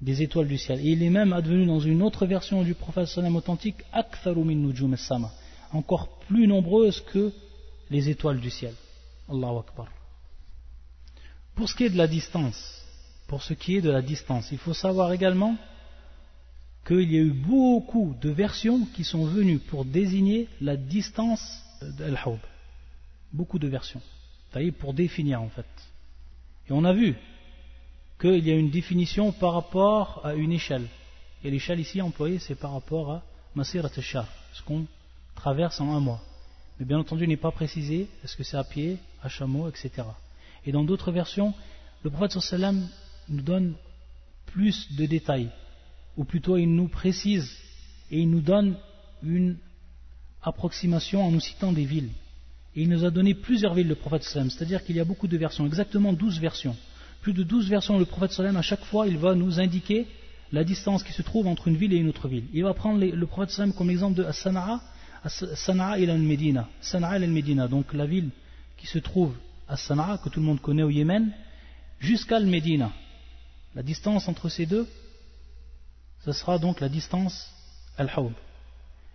des étoiles du ciel. Et il est même advenu dans une autre version du prophète sallam authentique, aktharu min nujum as-sama, encore plus nombreuses que les étoiles du ciel. Allahu Akbar. Pour ce qui est de la distance, il faut savoir également qu'il y a eu beaucoup de versions qui sont venues pour désigner la distance d'Al-Hawb. Beaucoup de versions, pour définir en fait. Et on a vu qu'il y a une définition par rapport à une échelle. Et l'échelle ici employée, c'est par rapport à Masirat al-Shahr, ce qu'on traverse en un mois. Mais bien entendu, il n'est pas précisé, est-ce que c'est à pied, à chameau, etc. Et dans d'autres versions, le prophète sallallahu alayhi wa sallam nous donne plus de détails, ou plutôt il nous précise, et il nous donne une approximation en nous citant des villes. Et il nous a donné plusieurs villes, le prophète sallallahu alayhi wa sallam, c'est-à-dire qu'il y a beaucoup de versions, exactement 12 versions. Plus de 12 versions, le prophète sallallahu alayhi wa sallam, à chaque fois, il va nous indiquer la distance qui se trouve entre une ville et une autre ville. Il va prendre le prophète sallallahu alayhi wa sallam comme exemple de As-Sana'a, As-Sana'a ila al-Medina, Sana'a ila al-Medina, donc la ville qui se trouve à Sana'a, que tout le monde connaît au Yémen, jusqu'à al-Medina. La distance entre ces deux, ce sera donc la distance al-Hawb.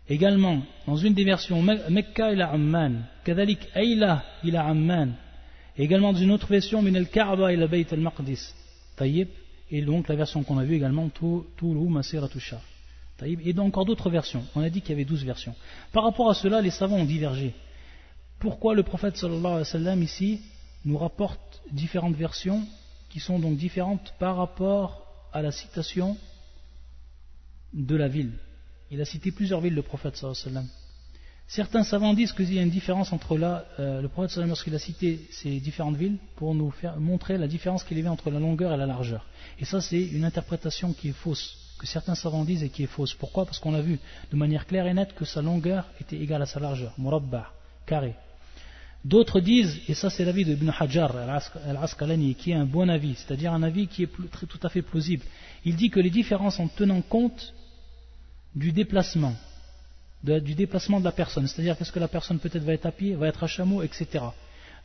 Également, dans une des versions, Mecca ila Amman, Kadalik Ayla ila Amman. Également dans une autre version, min al-Kaaba ila Bayt al-Maqdis, Taïb, et donc la version qu'on a vue également, Toulou Masiratu Shah, Taïb, et donc encore d'autres versions. On a dit qu'il y avait 12 versions. Par rapport à cela, les savants ont divergé. Pourquoi le prophète sallallahu alayhi wa sallam ici nous rapporte différentes versions qui sont donc différentes par rapport à la citation de la ville? Il a cité plusieurs villes, le prophète sallallahu alayhi wa sallam. Certains savants disent qu'il y a une différence entre le prophète sallallahu alayhi wa sallam, lorsqu'il a cité ces différentes villes, pour nous faire montrer la différence qu'il y avait entre la longueur et la largeur. Et ça, c'est une interprétation qui est fausse, que certains savants disent et qui est fausse. Pourquoi? Parce qu'on a vu de manière claire et nette que sa longueur était égale à sa largeur, murabba, carré. D'autres disent, et ça c'est l'avis de Ibn Hajar Al-Asqalani, qui est un bon avis, c'est-à-dire un avis qui est tout à fait plausible. Il dit que les différences en tenant compte du déplacement de la personne, c'est-à-dire qu'est-ce que la personne peut-être va être à pied, va être à chameau, etc.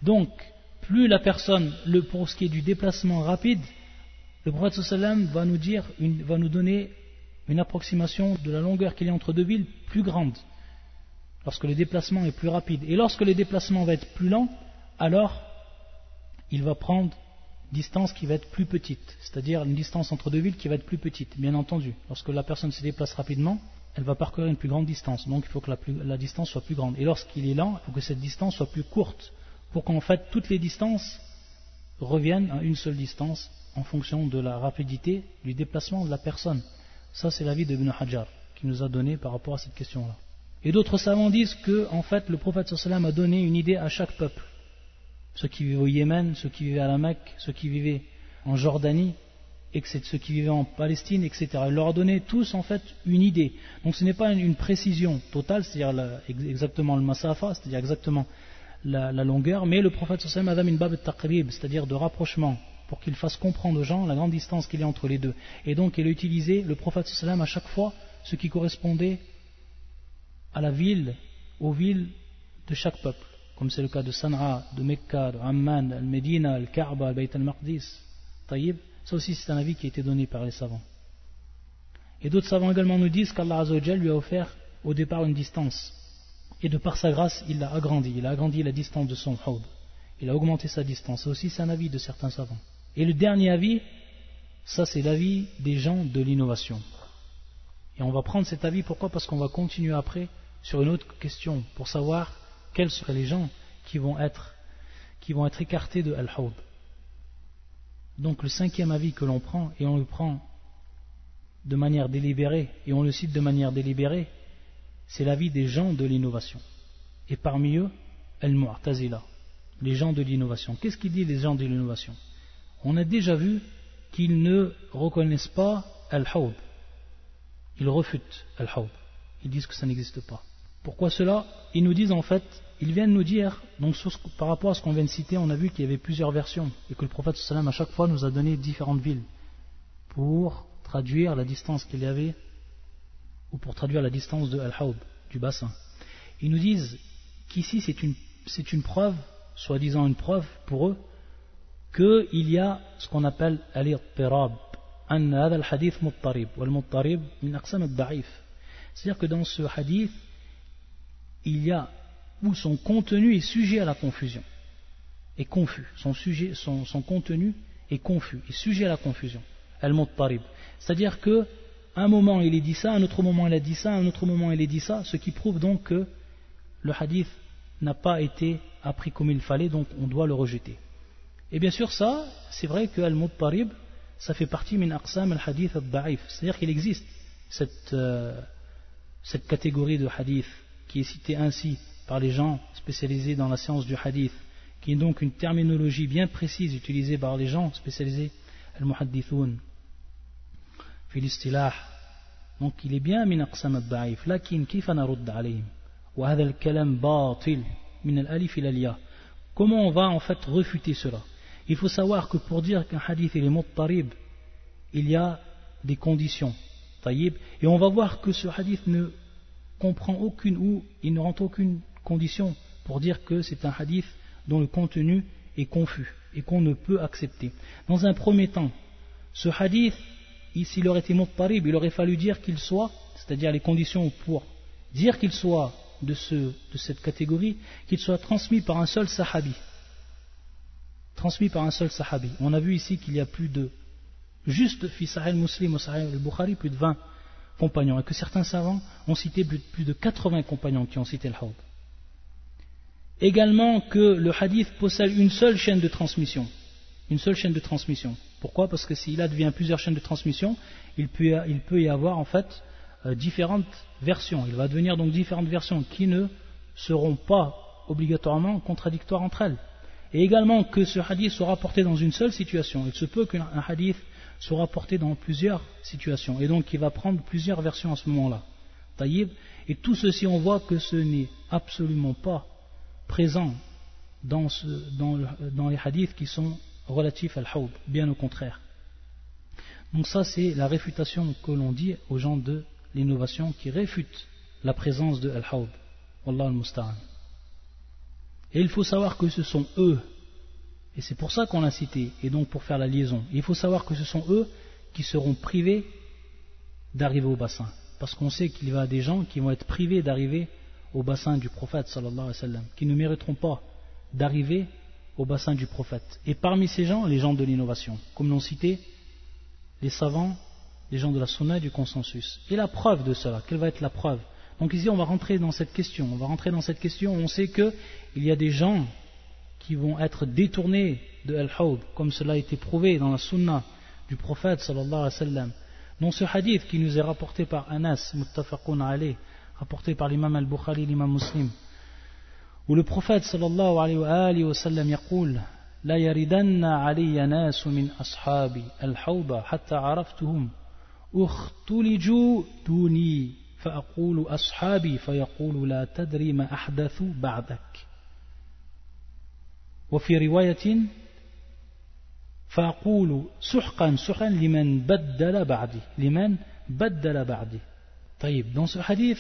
Donc, plus la personne, pour ce qui est du déplacement rapide, le prophète sallam va nous donner une approximation de la longueur qu'il y a entre deux villes plus grande, lorsque le déplacement est plus rapide. Et lorsque le déplacement va être plus lent, alors il va prendre distance qui va être plus petite, c'est-à-dire une distance entre deux villes qui va être plus petite. Bien entendu, lorsque la personne se déplace rapidement, elle va parcourir une plus grande distance, donc il faut que la distance soit plus grande. Et lorsqu'il est lent, il faut que cette distance soit plus courte, pour qu'en fait toutes les distances reviennent à une seule distance en fonction de la rapidité du déplacement de la personne. Ça c'est l'avis de Ibn Hajar, qu'il nous a donné par rapport à cette question-là. Et d'autres savants disent que, en fait, le prophète sallam a donné une idée à chaque peuple. Ceux qui vivaient au Yémen, ceux qui vivaient à la Mecque, ceux qui vivaient en Jordanie, etc., ceux qui vivaient en Palestine, etc. Il leur a donné tous, en fait, une idée. Donc ce n'est pas une précision totale, c'est-à-dire exactement le masafa, c'est-à-dire exactement la longueur, mais le prophète sallam a donné une bab al-taqrib, c'est-à-dire de rapprochement, pour qu'il fasse comprendre aux gens la grande distance qu'il y a entre les deux. Et donc il a utilisé, le prophète sallam, à chaque fois, ce qui correspondait à la ville, aux villes de chaque peuple, comme c'est le cas de San'a, de Mekka, de Amman, Al-Medina, Al-Kaaba, Al-Bayt Al-Maqdis, Taïb. Ça aussi c'est un avis qui a été donné par les savants. Et d'autres savants également nous disent qu'Allah Azzawajal lui a offert au départ une distance, et de par sa grâce il l'a agrandi, il a agrandi la distance de son Hawd, il a augmenté sa distance. Ça aussi c'est un avis de certains savants. Et le dernier avis, ça c'est l'avis des gens de l'innovation. Et on va prendre cet avis, pourquoi? Parce qu'on va continuer après sur une autre question, pour savoir quels seraient les gens qui vont être écartés de Al-Hawd. Donc le cinquième avis que l'on prend, et on le prend de manière délibérée, et on le cite de manière délibérée, c'est l'avis des gens de l'innovation. Et parmi eux, Al-Mu'tazila, les gens de l'innovation. Qu'est-ce qu'il dit les gens de l'innovation? On a déjà vu qu'ils ne reconnaissent pas Al-Hawd. Ils refutent Al-Hawd. Ils disent que ça n'existe pas. Pourquoi cela? Ils nous disent en fait, ils viennent nous dire, donc par rapport à ce qu'on vient de citer, on a vu qu'il y avait plusieurs versions et que le prophète sallallahu alayhi wa sallam à chaque fois nous a donné différentes villes pour traduire la distance qu'il y avait, ou pour traduire la distance de Al-Hawd, du bassin. Ils nous disent qu'ici c'est une preuve, soi-disant une preuve pour eux, qu'il y a ce qu'on appelle al-Ittirab, anna hadha al-hadith muttarib, wal muttarib min aqsam ad-da'if. C'est-à-dire que dans ce hadith, il y a où son contenu est sujet à la confusion, est confus. Son contenu est confus, est sujet à la confusion. Al-Muttarib. C'est-à-dire qu'à un moment il est dit ça, à un autre moment il a dit ça, à un autre moment il est dit ça, ce qui prouve donc que le hadith n'a pas été appris comme il fallait, donc on doit le rejeter. Et bien sûr ça, c'est vrai que Al-Muttarib, ça fait partie min aqsam al-hadith ad-da'if. C'est-à-dire qu'il existe cette catégorie de hadith qui est citée ainsi par les gens spécialisés dans la science du hadith, qui est donc une terminologie bien précise utilisée par les gens spécialisés, al-muhaddithoun, fil-istilah. Donc il est bien min aqsam ad-da'if, lakin kayfa narud alayhim wa hadha al-kalam batil min al-alif ila al-ya. Comment on va en fait refuter cela? Il faut savoir que pour dire qu'un hadith est muttarib, il y a des conditions. Taïb. Et on va voir que ce hadith ne comprend aucune, ou il ne rentre aucune condition pour dire que c'est un hadith dont le contenu est confus et qu'on ne peut accepter. Dans un premier temps, ce hadith, s'il aurait été muttarib, il aurait fallu dire qu'il soit, c'est-à-dire les conditions pour dire qu'il soit de cette catégorie, qu'il soit transmis par un seul sahabi. Transmis par un seul sahabi. On a vu ici qu'il y a plus de, juste fi Sahih Muslim ou Sahih al-Bukhari, plus de 20 compagnons, et que certains savants ont cité plus de 80 compagnons qui ont cité le Hawd. Également que le hadith possède une seule chaîne de transmission. Une seule chaîne de transmission. Pourquoi? Parce que s'il advient plusieurs chaînes de transmission, il peut y avoir en fait différentes versions. Il va devenir donc différentes versions qui ne seront pas obligatoirement contradictoires entre elles. Et également que ce hadith soit rapporté dans une seule situation. Il se peut qu'un hadith soit rapporté dans plusieurs situations, et donc il va prendre plusieurs versions à ce moment-là. Taïb. Et tout ceci, on voit que ce n'est absolument pas présent dans les hadiths qui sont relatifs à l'Hawd, bien au contraire. Donc ça, c'est la réfutation que l'on dit aux gens de l'innovation qui réfutent la présence de Al-Hawd. Wallahu al-musta'an. Et il faut savoir que ce sont eux, et c'est pour ça qu'on l'a cité, et donc pour faire la liaison, il faut savoir que ce sont eux qui seront privés d'arriver au bassin, parce qu'on sait qu'il y a des gens qui vont être privés d'arriver au bassin du prophète sallallahu alayhi wa sallam, qui ne mériteront pas d'arriver au bassin du prophète. Et parmi ces gens, les gens de l'innovation, comme l'ont cité les savants, les gens de la sunna et du consensus. Et la preuve de cela, quelle va être la preuve? Donc ici on va rentrer dans cette question, on sait qu'il y a des gens qui vont être détournés de Al-Hawd, comme cela a été prouvé dans la sunna du prophète sallallahu alayhi wa sallam. Non, ce hadith qui nous est rapporté par Anas, muttafaqun alayh, rapporté par l'imam al-Bukhari, l'imam Muslim, où le prophète sallallahu alayhi wa sallam yaqul la yaridanna alayya nasu min ashabi al-hawba hatta araftuhum ukhtulijou duni fa'aqulu ashabi fa'yaqulu la tadri ma ahdathu ba'dak. وفي رواية فأقول سحقا سحقا لمن بدل بعدي لمن بدل بعدي. طيب, dans ce hadith,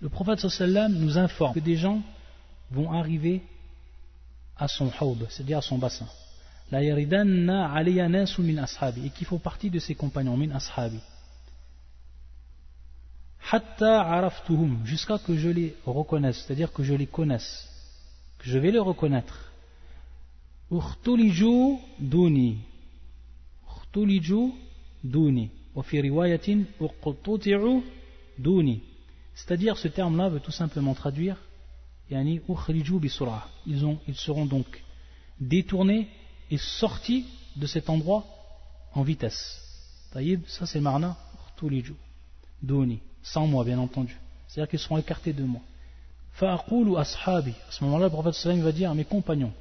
le prophète sallam nous informe que des gens vont arriver à son haub, c'est-à-dire à son bassin. La yaridanna alayya nasu min ashabi, et qui font partie de ses compagnons, min ashabi. Hatta araftuhum, jusqu'à que je les reconnaisse, c'est-à-dire que je les connaisse, que je vais les reconnaître. اختلجوا دوني اختلجوا دوني وفي رواية اقتطعوا دوني. C'est-à-dire, ce terme-là veut tout simplement traduire يعني اخرجوا بسرعة, ils seront donc détournés et sortis de cet endroit en vitesse. Ça c'est marna اختلجوا دوني, sans moi bien entendu, c'est-à-dire qu'ils seront écartés de moi. فأقول أصحابي, à ce moment-là le prophète sallam va dire à mes compagnons,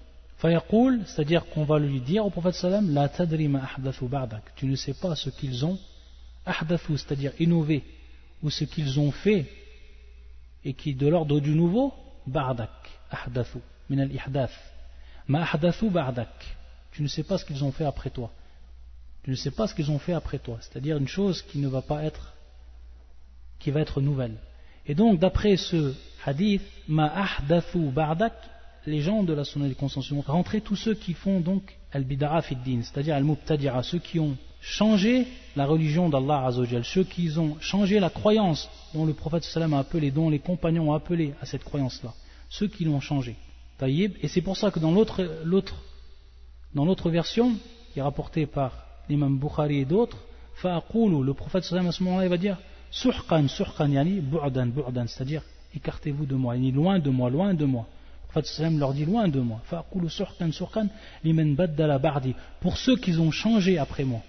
c'est-à-dire qu'on va lui dire au prophète sallam, la tadri ma ahdathu ba'dak, tu ne sais pas ce qu'ils ont ahdathu, c'est-à-dire innové, ou ce qu'ils ont fait et qui de l'ordre du nouveau, ba'dak ahdathu min al-ihdath, ma ahdathu ba'dak, tu ne sais pas ce qu'ils ont fait après toi, tu ne sais pas ce qu'ils ont fait après toi, c'est-à-dire une chose qui ne va pas être, qui va être nouvelle. Et donc d'après ce hadith, ma ahdathu ba'dak, les gens de la sunna du consensus vont rentrer tous ceux qui font donc al-bid'a fi ad-din, c'est-à-dire al-mubtadi'a, ceux qui ont changé la religion d'Allah Azzawajal, ceux qui ont changé la croyance dont le prophète sallam a appelé, dont les compagnons ont appelé à cette croyance-là, ceux qui l'ont changé. Taïb, et c'est pour ça que dans l'autre version qui est rapportée par l'imam Bukhari et d'autres, fa'aqulu, le prophète sallam à ce moment-là il va dire suhqan suhqan yani bu'dan bu'dan, c'est-à-dire écartez-vous de moi, yani loin de moi, loin de moi. Le prophète leur dit loin de moi, pour ceux qui ont changé après moi,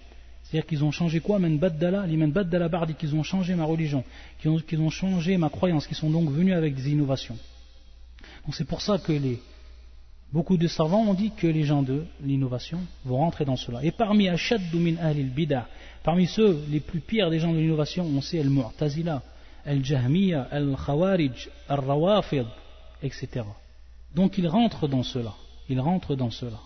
c'est-à-dire qu'ils ont changé quoi, qu'ils ont changé ma religion, qu'ils ont changé ma croyance, qui sont donc venus avec des innovations. Donc c'est pour ça que beaucoup de savants ont dit que les gens de l'innovation vont rentrer dans cela. Et parmi ashaddu min ahlil bid'ah, parmi ceux les plus pires des gens de l'innovation, on sait al-mu'tazila, al-jahmiya, al-khawarij, al-rawafid, etc. Donc il rentre dans cela, il rentre dans cela.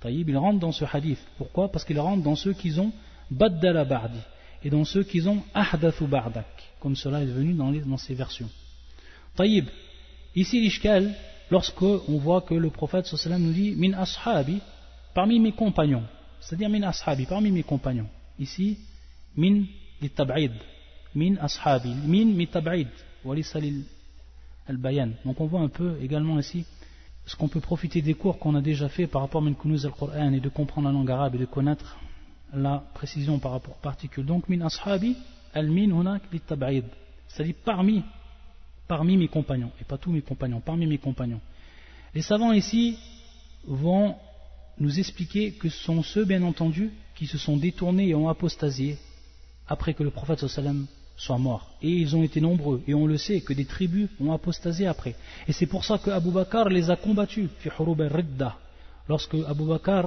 Taïb, il rentre dans ce hadith. Pourquoi? Parce qu'il rentre dans ceux qui ont baddala ba'di et dans ceux qui ont ahdathu ba'dak, comme cela est venu dans ces versions. Taïb, ici l'ishkal, lorsque on voit que le prophète sallam nous dit min ashabi, parmi mes compagnons, c'est-à-dire min ashabi, parmi mes compagnons. Ici min li tab'id, min ashabi, min mi tab'id, wa laysa lil al-bayan. Donc on voit un peu également ici ce qu'on peut profiter des cours qu'on a déjà fait par rapport à min kunuz al-Qur'an et de comprendre la langue arabe et de connaître la précision par rapport aux particules. Donc min ashabi al-min hunak li tab'id, c'est-à-dire parmi mes compagnons, et pas tous mes compagnons, parmi mes compagnons. Les savants ici vont nous expliquer que ce sont ceux bien entendu qui se sont détournés et ont apostasié après que le prophète sallam soit mort, et ils ont été nombreux, et on le sait que des tribus ont apostasé après, et c'est pour ça que Abu Bakr les a combattus fi hurub al-ridda, lorsque Abu Bakr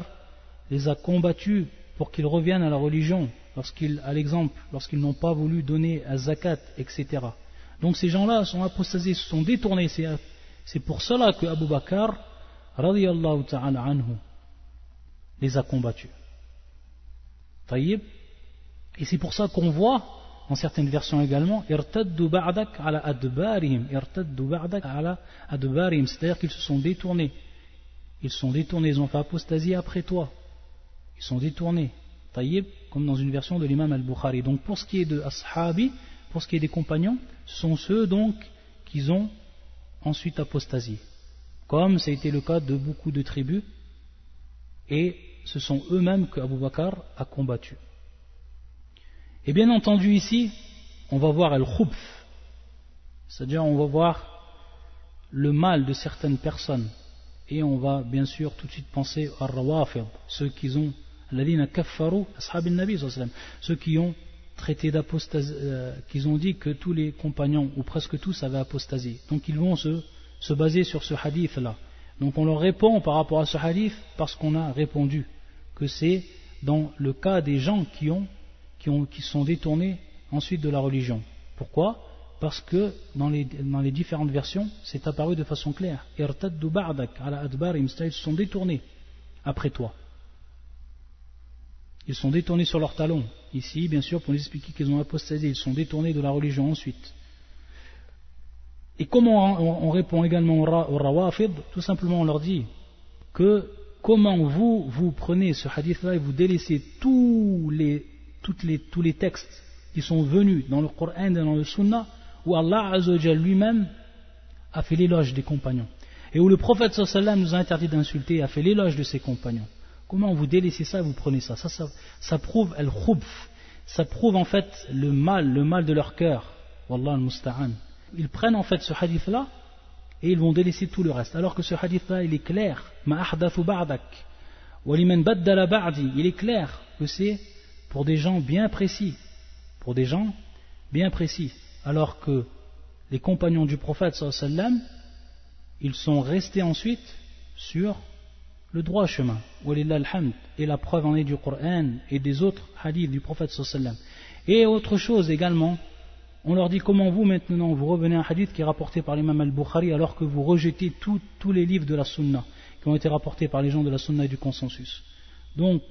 les a combattus pour qu'ils reviennent à la religion, à l'exemple lorsqu'ils n'ont pas voulu donner à zakat, etc. Donc ces gens-là sont apostasés, se sont détournés. C'est pour cela que Abu Bakr radiyallahu ta'ala anhu les a combattus. Taïb, et c'est pour ça qu'on voit dans certaines versions également, c'est-à-dire qu'ils se sont détournés. Ils ont fait apostasie après toi. Ils sont détournés. Taïb, comme dans une version de l'imam al-Bukhari. Donc pour ce qui est de Ashabi, pour ce qui est des compagnons, ce sont ceux donc qui ont ensuite apostasié. Comme ça a été le cas de beaucoup de tribus, et ce sont eux-mêmes que Abu Bakr a combattus. Et bien entendu ici, on va voir al-khubf, c'est-à-dire on va voir le mal de certaines personnes, et on va bien sûr tout de suite penser al-rawafid, ceux qui ont ceux qui ont traité d'apostasie, qu'ils ont dit que tous les compagnons, ou presque tous, avaient apostasié. Donc ils vont se baser sur ce hadith-là. Donc on leur répond par rapport à ce hadith, parce qu'on a répondu que c'est dans le cas des gens qui sont détournés ensuite de la religion. Pourquoi ? Parce que dans les différentes versions, c'est apparu de façon claire. « Irtaddu ba'dak ala adbarim » ils se sont détournés après toi. Ils sont détournés sur leurs talons. Ici, bien sûr, pour nous expliquer qu'ils ont apostasé, ils sont détournés de la religion ensuite. Et comment on répond également aux rawafid? Tout simplement, on leur dit que comment vous prenez ce hadith-là et vous délaissez tous les textes qui sont venus dans le Coran et dans le Sunna, où Allah Azzawajal lui-même a fait l'éloge des compagnons. Et où le prophète sallallahu alayhi wa sallam nous a interdit d'insulter et a fait l'éloge de ses compagnons. Comment vous délaissez ça et vous prenez ça ? Ça prouve al-khubf, ça prouve en fait le mal de leur cœur. Wallah al-musta'an. Ils prennent en fait ce hadith-là et ils vont délaisser tout le reste. Alors que ce hadith-là, il est clair. Ma ahdathu ba'dak wa liman baddala ba'di. Il est clair que c'est pour des gens bien précis. Pour des gens bien précis. Alors que les compagnons du prophète sallallahu alayhi wa sallam, ils sont restés ensuite sur le droit chemin, et la preuve en est du Coran et des autres hadiths du prophète sallallahu alayhi wa sallam. Et autre chose également, on leur dit comment vous maintenant vous revenez à un hadith qui est rapporté par l'imam al-Bukhari alors que vous rejetez tous les livres de la sunna qui ont été rapportés par les gens de la sunna et du consensus. Donc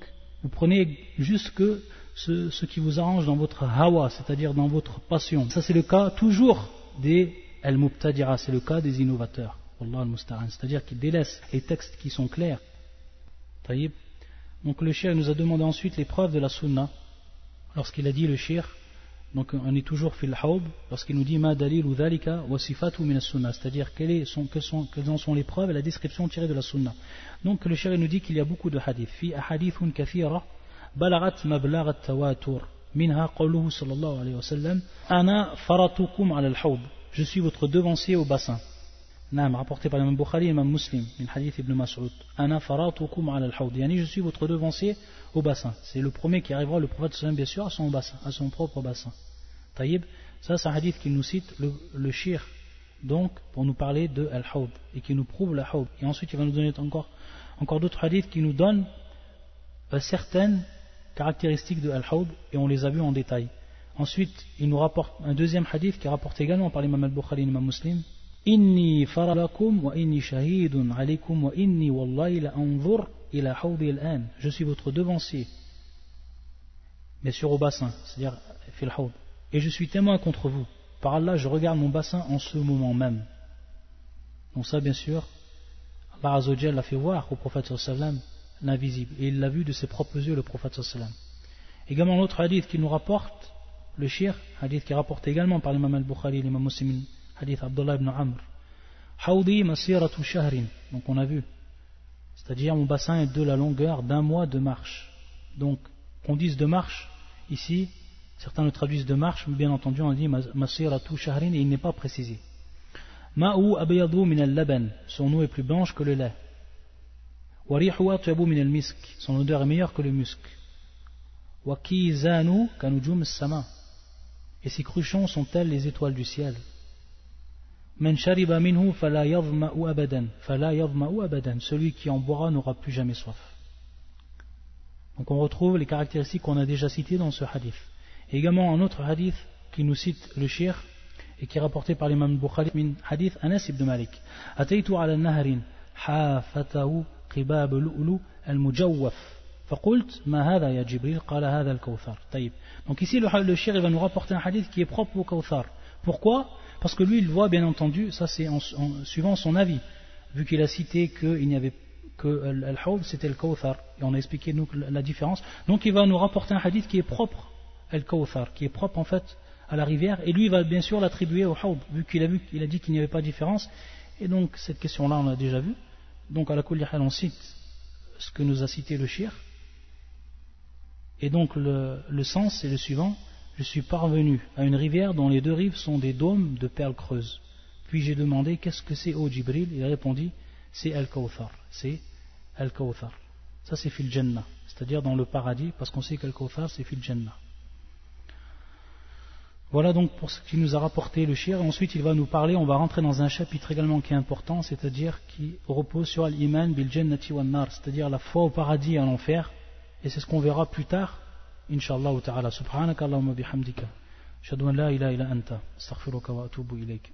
vous prenez juste que ce qui vous arrange dans votre hawa, c'est-à-dire dans votre passion. Ça c'est le cas toujours des al-mubtadi'a, c'est le cas des innovateurs. Wallah al-musta'an, c'est-à-dire qu'ils délaissent les textes qui sont clairs. Donc le cheikh nous a demandé ensuite les preuves de la sunna. Lorsqu'il a dit le cheikh, donc on est toujours fil haoub, lorsqu'il nous dit ma dalil ou dhalika wa sifatu min as-sunna, c'est-à-dire quelles en sont les preuves et la description tirée de la sunna. Donc le cheikh nous dit qu'il y a beaucoup de hadiths. Fi ahadithun kathira balagat mablagh at-tawatur minha qawluhu sallallahu alayhi wa sallam ana faratukum ala al-haoub, je suis votre devancier au bassin. Naam, rapporté par l'imam Bukhari et l'imam Muslim, min hadith Ibn Mas'ud. Ana faratukum ala al-hawd. Yani, je suis votre devancier au bassin. C'est le premier qui arrivera, le prophète sallam, bien sûr, à son propre bassin. Taïb, ça c'est un hadith qu'il nous cite, le shir, donc, pour nous parler de al-hawd, et qui nous prouve al-hawd. Et ensuite, il va nous donner encore d'autres hadiths qui nous donnent certaines caractéristiques de al-hawd, et on les a vus en détail. Ensuite, il nous rapporte un deuxième hadith qui est rapporté également par l'imam al-Bukhari et l'imam Muslim. Inni faralakum wa inni shahidun alaykum wa inni wallahi la anzur ila hawdi al-an. Je suis votre devancier, mais sur au bassin, c'est-à-dire fil hawd. Et je suis témoin contre vous. Par Allah, je regarde mon bassin en ce moment même. Donc ça, bien sûr, Allah Azza wa Jalla l'a fait voir au prophète sallallahu alayhi wa sallam l'invisible. Et il l'a vu de ses propres yeux, le prophète sallallahu alayhi wa sallam. Également l'autre hadith qui nous rapporte, le shir, hadith qui est rapporté également par l'imam al-Bukhari et l'imam Muslim. Hadith Abdullah ibn Amr. Hawdi masiratu shahrin. Donc on a vu. C'est-à-dire mon bassin est de la longueur d'un mois de marche. Donc qu'on dise de marche, ici, certains le traduisent de marche, mais bien entendu on dit masiratu shahrin et il n'est pas précisé. Ma'u abyadu min al-laban. Son eau est plus blanche que le lait. Wa rihu atyabu min al-misk. Son odeur est meilleure que le musc. Wa kizanu kanujum as-sama. Et ses cruchons sont-elles les étoiles du ciel? Man shariba minhu fala yadhma'u abadan, fala yadhma'u abadan. Celui qui en boira n'aura plus jamais soif. Donc on retrouve les caractéristiques qu'on a déjà citées dans ce hadith. Et également un autre hadith qui nous cite le cheikh et qui est rapporté par l'imam Bukhari, min hadith Anas ibn Malik. Ataytu ala nahrin hafatahu qibab lu'lu al-mujawwaf. Faqult ma hadha ya Jibril qala hadha al-kawthar. Taïb. Donc ici le cheikh va nous rapporter un hadith qui est propre au kawthar. Pourquoi ? Parce que lui, il voit, bien entendu, ça c'est en suivant son avis, vu qu'il a cité qu'il n'y avait que al-Hawd, c'était al-Kawthar, et on a expliqué nous la différence. Donc il va nous rapporter un hadith qui est propre al-Kawthar, qui est propre en fait à la rivière, et lui il va bien sûr l'attribuer au Hawd, vu qu'il a dit qu'il n'y avait pas de différence, et donc cette question-là on l'a déjà vue. Donc à la Kulli Hal, on cite ce que nous a cité le Shir, et donc le sens c'est le suivant. Je suis parvenu à une rivière dont les deux rives sont des dômes de perles creuses. Puis j'ai demandé, qu'est-ce que c'est, ô Jibril ? Il répondit, c'est Al-Kawthar. C'est Al-Kawthar. Ça c'est fil Jannah, c'est-à-dire dans le paradis, parce qu'on sait qu'Al-Kawthar c'est fil Jannah. Voilà donc pour ce qui nous a rapporté le shir. Ensuite il va nous parler, on va rentrer dans un chapitre également qui est important, c'est-à-dire qui repose sur l'iman bil jannati wan nar, c'est-à-dire la foi au paradis et à l'enfer, et c'est ce qu'on verra plus tard inshallah ta'ala. Subhanaka allahumma bihamdika ashhadu an la ilaha illa anta astaghfiruka wa atubu ilayk.